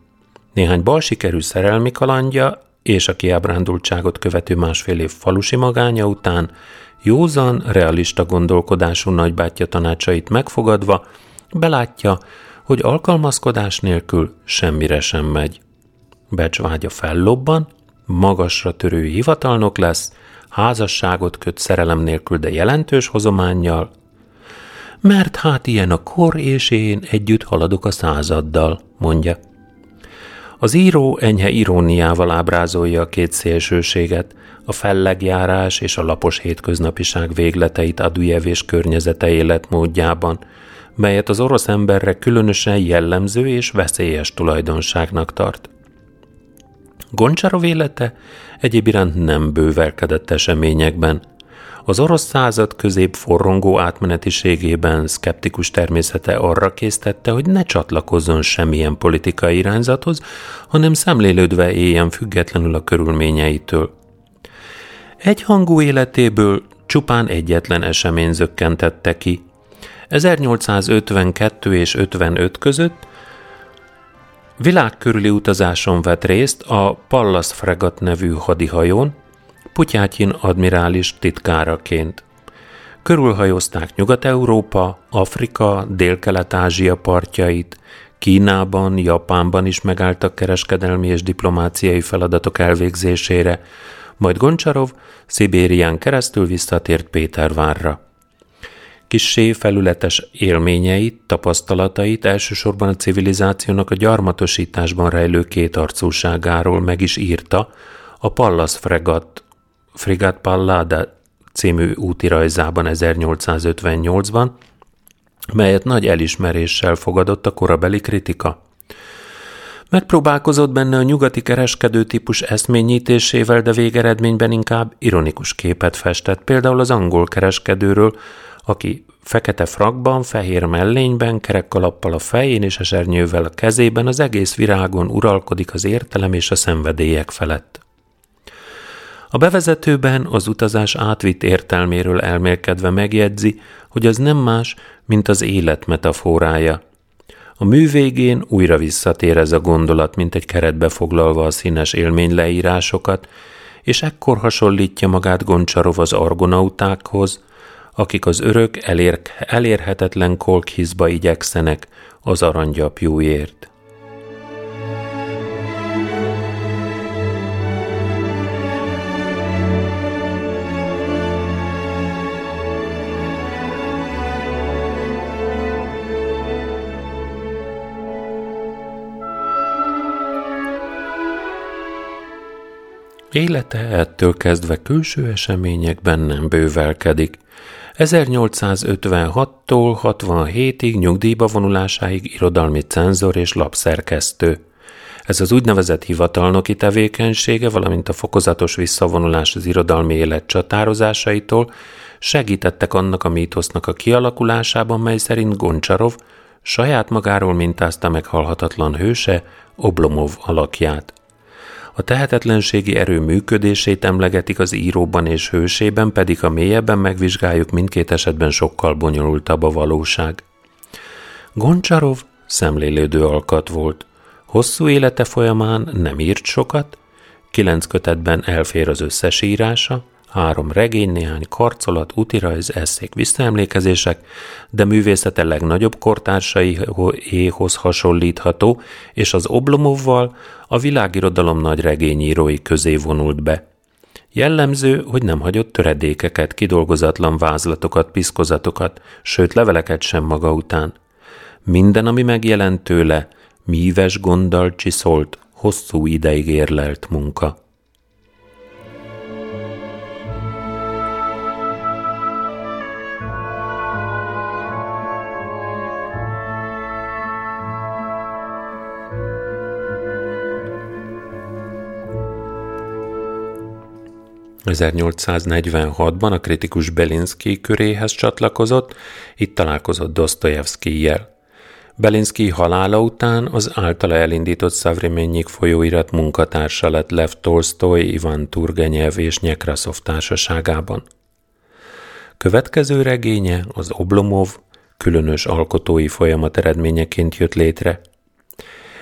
Néhány balsikerű szerelmi kalandja és a kiábrándultságot követő másfél év falusi magánya után józan, realista gondolkodású nagybátyja tanácsait megfogadva belátja, hogy alkalmazkodás nélkül semmire sem megy. Becsvágya fellobban, magasra törő hivatalnok lesz, házasságot köt szerelem nélkül, de jelentős hozománnyal, mert hát ilyen a kor, és én együtt haladok a századdal, mondja. Az író enyhe iróniával ábrázolja a két szélsőséget, a fellegjárás és a lapos hétköznapiság végleteit Adujev és környezete életmódjában, melyet az orosz emberre különösen jellemző és veszélyes tulajdonságnak tart. Goncsarov élete egyéb iránt nem bővelkedett eseményekben. Az orosz század közép forrongó átmenetiségében szkeptikus természete arra késztette, hogy ne csatlakozzon semmilyen politikai irányzathoz, hanem szemlélődve éljen függetlenül a körülményeitől. Egyhangú életéből csupán egyetlen esemény zökkentette ki. ezernyolcszázötvenkettő és ötvenöt között világkörüli utazáson vett részt a Pallas fregat nevű hadihajón, Putyátyin admirális titkáraként. Körülhajózták Nyugat-Európa, Afrika, Dél-Kelet-Ázsia partjait, Kínában, Japánban is megálltak kereskedelmi és diplomáciai feladatok elvégzésére, majd Goncsarov Szibérián keresztül visszatért Pétervárra. Kissé felületes élményeit, tapasztalatait elsősorban a civilizációnak a gyarmatosításban rejlő kétarcúságáról meg is írta a Pallas fregat Frigát Pallada című útirajzában ezernyolcszázötvennyolcban, melyet nagy elismeréssel fogadott a korabeli kritika. Megpróbálkozott benne a nyugati kereskedő típus eszményítésével, de végeredményben inkább ironikus képet festett, például az angol kereskedőről, aki fekete frakban, fehér mellényben, kerekkalappal a fején és esernyővel a kezében az egész virágon uralkodik az értelem és a szenvedélyek felett. A bevezetőben az utazás átvitt értelméről elmélkedve megjegyzi, hogy az nem más, mint az élet metaforája. A mű végén újra visszatér ez a gondolat, mint egy keretbe foglalva a színes élményleírásokat, és ekkor hasonlítja magát Goncsarov az argonautákhoz, akik az örök, elér, elérhetetlen kolkhiszba igyekszenek az aranygyapjúért. Élete ettől kezdve külső eseményekben nem bővelkedik. ezernyolcszázötvenhattól hatvanhétig nyugdíjba vonulásáig irodalmi cenzor és lapszerkesztő. Ez az úgynevezett hivatalnoki tevékenysége, valamint a fokozatos visszavonulás az irodalmi élet csatározásaitól segítettek annak a mítosznak a kialakulásában, mely szerint Goncsarov saját magáról mintázta meghalhatatlan hőse, Oblomov alakját. A tehetetlenségi erő működését emlegetik az íróban és hősében, pedig a mélyebben megvizsgáljuk, mindkét esetben sokkal bonyolultabb a valóság. Goncsarov szemlélődő alkat volt. Hosszú élete folyamán nem írt sokat, kilenc kötetben elfér az összes írása, három regény, néhány karcolat, útirajz, eszék, visszaemlékezések, de művészete legnagyobb kortársaiéhoz hasonlítható, és az Oblomovval a világirodalom nagy regényírói közé vonult be. Jellemző, hogy nem hagyott töredékeket, kidolgozatlan vázlatokat, piszkozatokat, sőt leveleket sem maga után. Minden, ami megjelent tőle, míves gonddal csiszolt, hosszú ideig érlelt munka. ezernyolcszáznegyvenhatban a kritikus Belinski köréhez csatlakozott, itt találkozott Dosztojevszkijjel. Belinski halála után az általa elindított Szavremennyik folyóirat munkatársa lett Lev Tolsztoj, Ivan Turgenyev és Nyekraszov társaságában. Következő regénye, az Oblomov, különös alkotói folyamat eredményeként jött létre.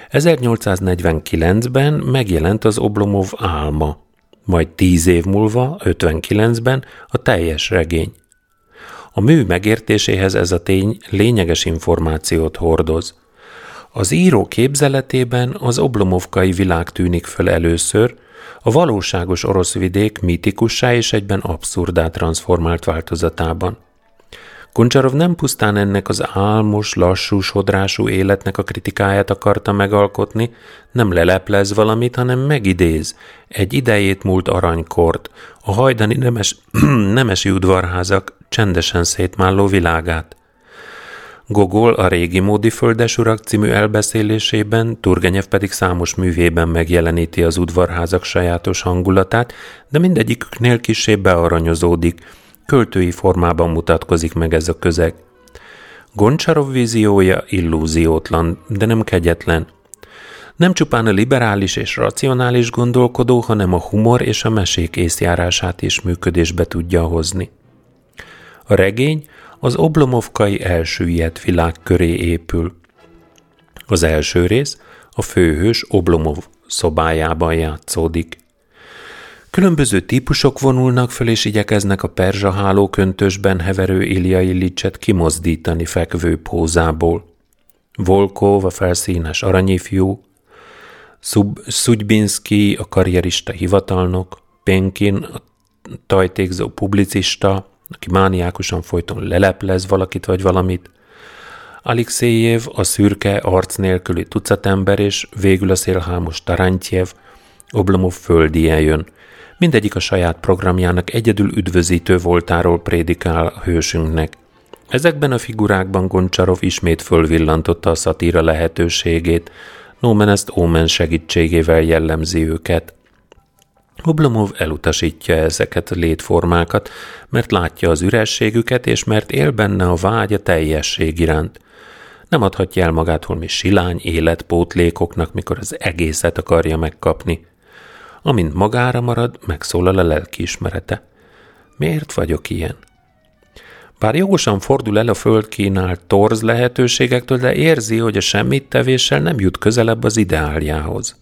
ezernyolcszáznegyvenkilencben megjelent az Oblomov álma, majd tíz év múlva, ötvenkilencben a teljes regény. A mű megértéséhez ez a tény lényeges információt hordoz. Az író képzeletében az oblomovkai világ tűnik föl először, a valóságos orosz vidék mitikussá és egyben abszurdá transformált változatában. Goncsarov nem pusztán ennek az álmos, lassú, sodrású életnek a kritikáját akarta megalkotni, nem leleplez valamit, hanem megidéz egy idejét múlt aranykort, a hajdani nemes, nemesi udvarházak csendesen szétmálló világát. Gogol a régi módi földesurak című elbeszélésében, Turgenyev pedig számos művében megjeleníti az udvarházak sajátos hangulatát, de mindegyiküknél kissé bearanyozódik, költői formában mutatkozik meg ez a közeg. Goncsarov víziója illúziótlan, de nem kegyetlen. Nem csupán a liberális és racionális gondolkodó, hanem a humor és a mesék észjárását is működésbe tudja hozni. A regény az oblomovkai elsüllyedt világ köré épül. Az első rész a főhős Oblomov szobájában játszódik. Különböző típusok vonulnak föl és igyekeznek a perzsa hálóköntösben heverő Ilja Illicset kimozdítani fekvő pózából. Volkov, a felszínes aranyifjú, Szugybinsky, a karrierista hivatalnok, Penkin, a tajtékzó publicista, aki mániákusan folyton leleplez valakit vagy valamit, Alexejev, a szürke, arc nélküli tucatember, és végül a szélhámos Tarantjev, Oblomov földien jön. mindegyik a saját programjának egyedül üdvözítő voltáról prédikál a hősünknek. Ezekben a figurákban Goncsarov ismét fölvillantotta a szatíra lehetőségét, Nomen est Omen segítségével jellemzi őket. Oblomov elutasítja ezeket a létformákat, mert látja az ürességüket, és mert él benne a vágy a teljesség iránt. Nem adhatja el magát holmi silány életpótlékoknak, mikor az egészet akarja megkapni. Amint magára marad, megszólal a lelkiismerete. Miért vagyok ilyen? Bár jogosan fordul el a föld kínált torz lehetőségektől, de érzi, hogy a semmittevéssel nem jut közelebb az ideáljához.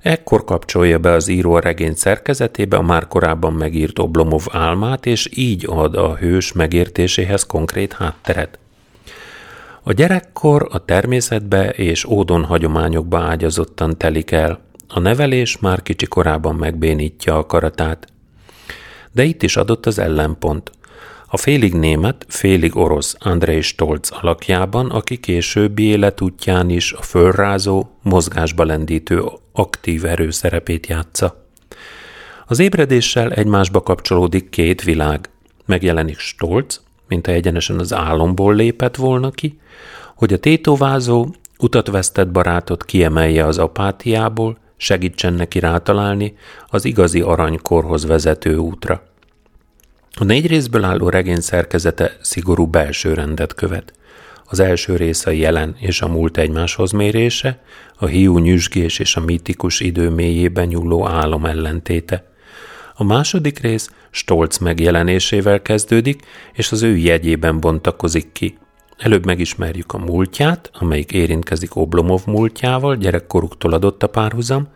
Ekkor kapcsolja be az író a regény szerkezetébe a már korábban megírt Oblomov álmát, és így ad a hős megértéséhez konkrét hátteret. A gyerekkor a természetbe és ódon hagyományokba ágyazottan telik el. A nevelés már kicsi korában megbénítja a karatát. De itt is adott az ellenpont. A félig német, félig orosz Andrej Stolz alakjában, aki későbbi életútján is a fölrázó, mozgásba lendítő aktív erő szerepét játsza. Az ébredéssel egymásba kapcsolódik két világ. Megjelenik Stolz, mintha egyenesen az álomból lépett volna ki, hogy a tétovázó, utatvesztett barátot kiemelje az apátiából, segítsen neki rátalálni az igazi aranykorhoz vezető útra. A négy részből álló regény szerkezete szigorú belső rendet követ. Az első rész a jelen és a múlt egymáshoz mérése, a hiú nyüzsgés és a mítikus idő mélyében nyúló álom ellentéte. A második rész Stolz megjelenésével kezdődik, és az ő jegyében bontakozik ki. Előbb megismerjük a múltját, amelyik érintkezik Oblomov múltjával, gyerekkoruktól adott a párhuzam,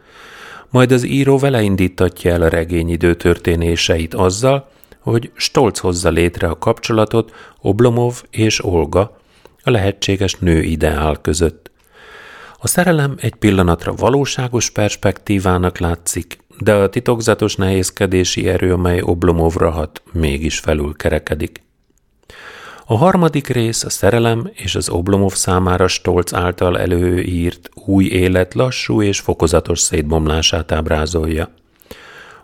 majd az író vele indítatja el a regény időtörténéseit azzal, hogy Stolz hozza létre a kapcsolatot Oblomov és Olga, a lehetséges nő ideál között. A szerelem egy pillanatra valóságos perspektívának látszik, de a titokzatos nehézkedési erő, amely Oblomovra hat, mégis felülkerekedik. A harmadik rész a szerelem és az Oblomov számára Stolz által előírt új élet lassú és fokozatos szétbomlását ábrázolja.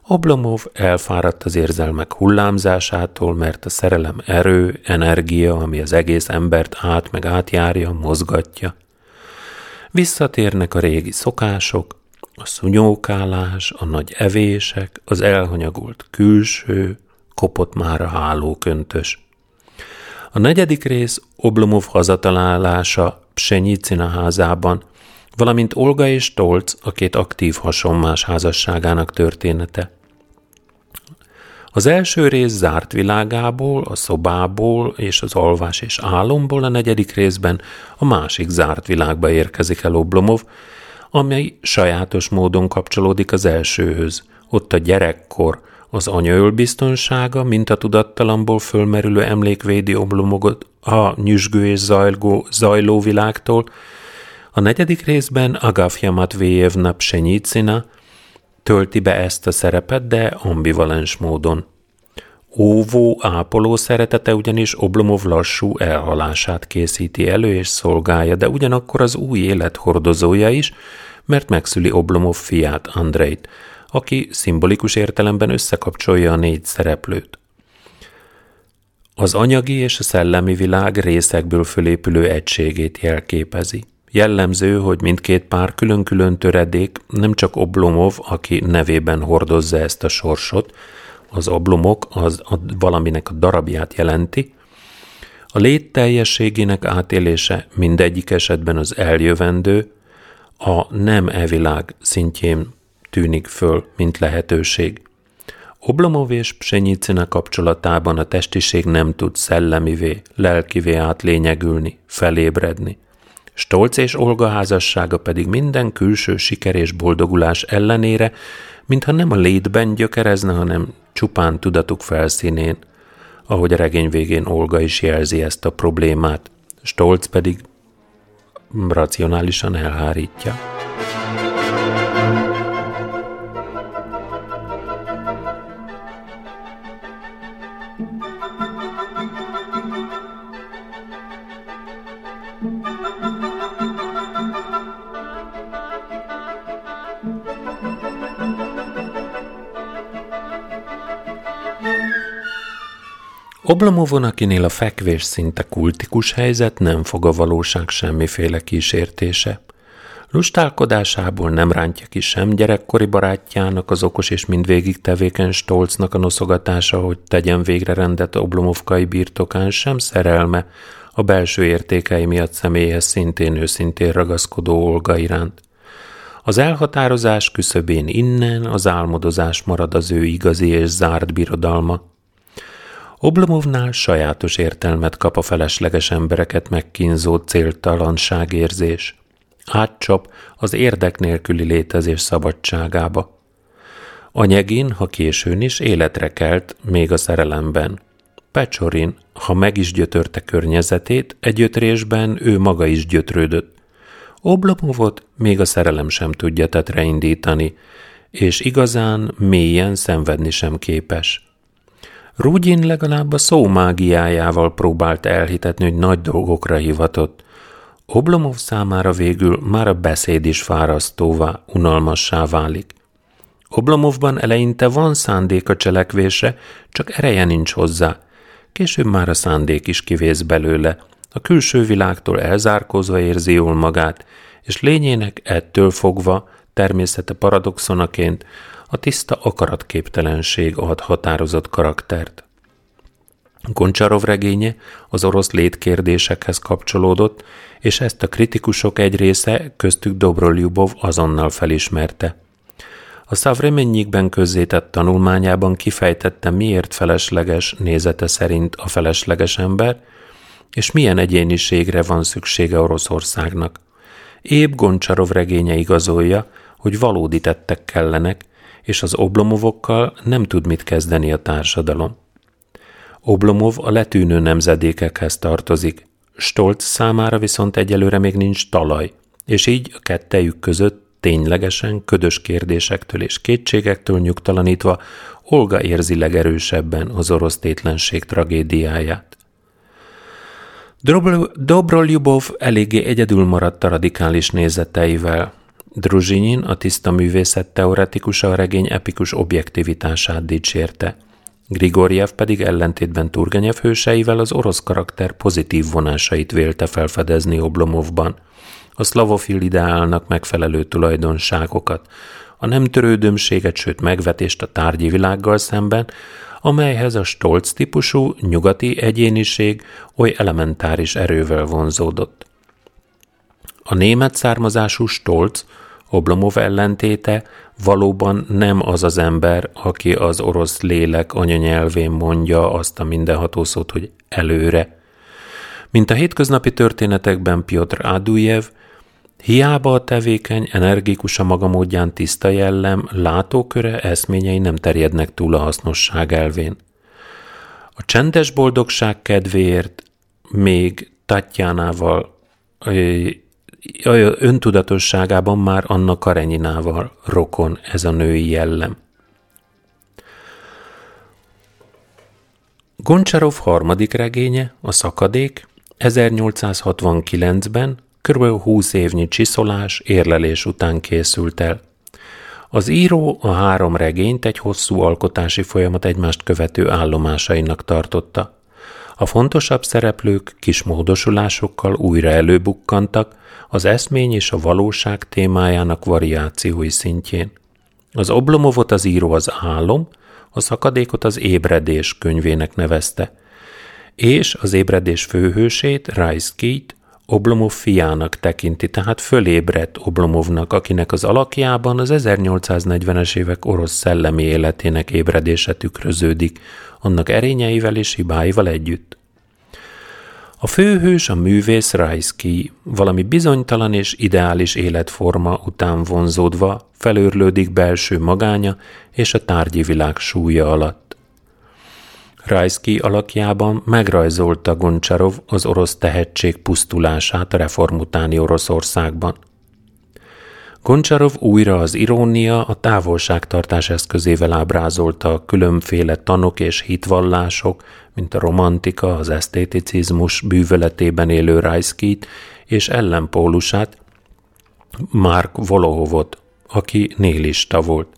Oblomov elfáradt az érzelmek hullámzásától, mert a szerelem erő, energia, ami az egész embert át meg átjárja, mozgatja. Visszatérnek a régi szokások, a szunyókálás, a nagy evések, az elhanyagolt külső, kopott már a hálóköntös. A negyedik rész Oblomov hazatalálása Psenyicina házában, valamint Olga és Stolz, a két aktív hasonmás házasságának története. Az első rész zárt világából, a szobából és az alvás és álomból, a negyedik részben a másik zárt világba érkezik el Oblomov, amely sajátos módon kapcsolódik az elsőhöz. Ott a gyerekkor, az anyaöl biztonsága, mint a tudattalamból fölmerülő emlékvédi Oblomogot a nyüzsgő és zajló, zajló világtól. A negyedik részben Agafja Matvejevna Psenyicina tölti be ezt a szerepet, de ambivalens módon. Óvó, ápoló szeretete ugyanis Oblomov lassú elhalását készíti elő és szolgálja, de ugyanakkor az új élet hordozója is, mert megszüli Oblomov fiát, Andrejt, aki szimbolikus értelemben összekapcsolja a négy szereplőt. Az anyagi és a szellemi világ részekből fölépülő egységét jelképezi. Jellemző, hogy mindkét pár külön-külön töredék, nem csak Oblomov, aki nevében hordozza ezt a sorsot, az oblomok az a, valaminek a darabját jelenti, a lét teljességének átélése mindegyik esetben az eljövendő, a nem evilág szintjén tűnik föl, mint lehetőség. Oblomov és Psenyicina kapcsolatában a testiség nem tud szellemivé, lelkivé átlényegülni, felébredni. Stolz és Olga házassága pedig minden külső siker és boldogulás ellenére, mintha nem a létben gyökerezne, hanem csupán tudatuk felszínén, ahogy a regény végén Olga is jelzi ezt a problémát, Stolz pedig racionálisan elhárítja. Oblomov, akinél a fekvés szinte kultikus helyzet, nem fog a valóság semmiféle kísértése. Lustálkodásából nem rántja ki sem gyerekkori barátjának, az okos és mindvégig tevékeny Stolcnak a noszogatása, hogy tegyen végre rendet Oblomovkai birtokán, sem szerelme, a belső értékei miatt személyhez szintén őszintén ragaszkodó Olga iránt. Az elhatározás küszöbén innen az álmodozás marad az ő igazi és zárt birodalma. Oblomovnál sajátos értelmet kap a felesleges embereket megkínzó céltalanságérzés. Átcsap az érdek nélküli létezés szabadságába. Anyegin, ha későn is, életre kelt, még a szerelemben. Pecsorin, ha meg is gyötörte környezetét, egy ötrésben ő maga is gyötrődött. Oblomovot még a szerelem sem tudja tetre indítani, és igazán mélyen szenvedni sem képes. Rudyin legalább a szó mágiájával próbált elhitetni, hogy nagy dolgokra hivatott. Oblomov számára végül már a beszéd is fárasztóvá, unalmassá válik. Oblomovban eleinte van szándék a cselekvésre, csak ereje nincs hozzá. Később már a szándék is kivész belőle. A külső világtól elzárkózva érzi jól magát, és lényének ettől fogva, természete paradoxonaként, a tiszta akaratképtelenség ad határozott karaktert. Goncsarov regénye az orosz létkérdésekhez kapcsolódott, és ezt a kritikusok egy része, köztük Dobroljubov azonnal felismerte. A Szavremennyikben közzétett tanulmányában kifejtette, miért felesleges nézete szerint a felesleges ember, és milyen egyéniségre van szüksége Oroszországnak. Épp Goncsarov regénye igazolja, hogy valódi tettek kellenek, és az Oblomovokkal nem tud mit kezdeni a társadalom. Oblomov a letűnő nemzedékekhez tartozik, Stolc számára viszont egyelőre még nincs talaj, és így a kettejük között ténylegesen ködös kérdésektől és kétségektől nyugtalanítva Olga érzi legerősebben az orosz tétlenség tragédiáját. Dobroljubov eléggé egyedül maradt a radikális nézeteivel. Druzsinyin, a tiszta művészet teoretikusa a regény epikus objektivitását dicsérte. Grigorjev pedig ellentétben Turgenyev hőseivel az orosz karakter pozitív vonásait vélte felfedezni Oblomovban. A szlavofil ideálnak megfelelő tulajdonságokat, a nem törődömséget, sőt megvetést a tárgyi világgal szemben, amelyhez a Stolc típusú, nyugati egyéniség oly elementáris erővel vonzódott. A német származású Stolc, Oblomov ellentéte valóban nem az az ember, aki az orosz lélek anyanyelvén mondja azt a mindenható szót, hogy előre. Mint a hétköznapi történetekben Piotr Adujev, hiába a tevékeny, energikus, a maga módján tiszta jellem, látóköre, eszményei nem terjednek túl a hasznosság elvén. A csendes boldogság kedvéért még Tatjánával, öntudatosságában már Anna Karenyinával rokon ez a női jellem. Goncsarov harmadik regénye, a Szakadék, ezernyolcszázhatvankilencben körülbelül húsz évnyi csiszolás, érlelés után készült el. Az író a három regényt egy hosszú alkotási folyamat egymást követő állomásainak tartotta. A fontosabb szereplők kis módosulásokkal újra előbukkantak az eszmény és a valóság témájának variációi szintjén. Az Oblomovot az író az Álom, a Szakadékot az Ébredés könyvének nevezte, és az Ébredés főhősét, Rajszkijt, Oblomov fiának tekinti, tehát fölébredt Oblomovnak, akinek az alakjában az ezernyolcszáznegyvenes évek orosz szellemi életének ébredése tükröződik, annak erényeivel és hibáival együtt. A főhős a művész Rajszkij, valami bizonytalan és ideális életforma után vonzódva felőrlődik belső magánya és a tárgyi világ súlya alatt. Rajszkij alakjában megrajzolta Goncsarov az orosz tehetség pusztulását a reform utáni Oroszországban. Goncsarov újra az irónia, a távolságtartás eszközével ábrázolta a különféle tanok és hitvallások, mint a romantika, az esztéticizmus bűvöletében élő Rajszkijt és ellenpólusát, Mark Volohovot, aki nihilista volt.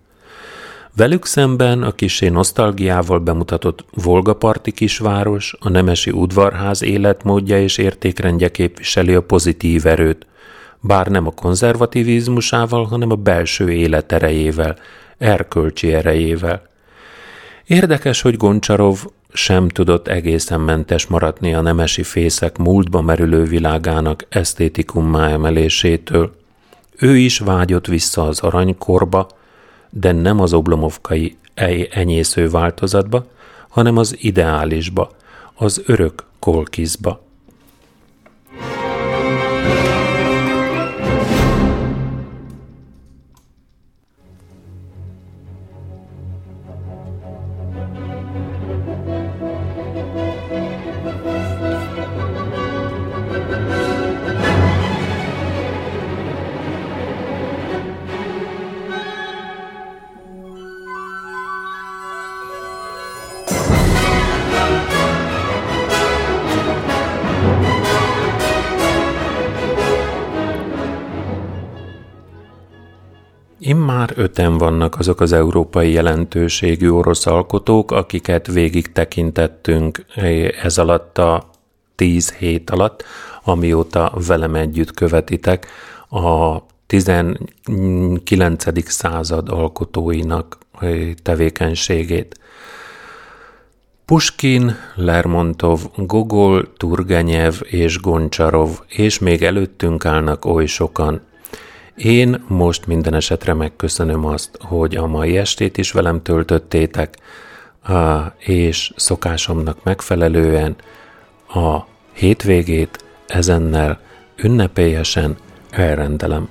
Velük szemben a kissé nosztalgiával bemutatott volgaparti kisváros, a nemesi udvarház életmódja és értékrendje képviseli a pozitív erőt, bár nem a konzervativizmusával, hanem a belső élet erejével, erkölcsi erejével. Érdekes, hogy Goncsarov sem tudott egészen mentes maradni a nemesi fészek múltba merülő világának esztétikummá emelésétől. Ő is vágyott vissza az aranykorba, de nem az oblomovkai enyésző változatba, hanem az ideálisba, az örök kolkizba. Immár öten vannak azok az európai jelentőségű orosz alkotók, akiket végig tekintettünk ez alatt a tíz hét alatt, amióta velem együtt követitek a tizenkilencedik század alkotóinak tevékenységét. Pushkin, Lermontov, Gogol, Turgenyev és Goncsarov, és még előttünk állnak oly sokan. Én most minden esetre megköszönöm azt, hogy a mai estét is velem töltöttétek, és szokásomnak megfelelően a hétvégét ezennel ünnepélyesen elrendelem.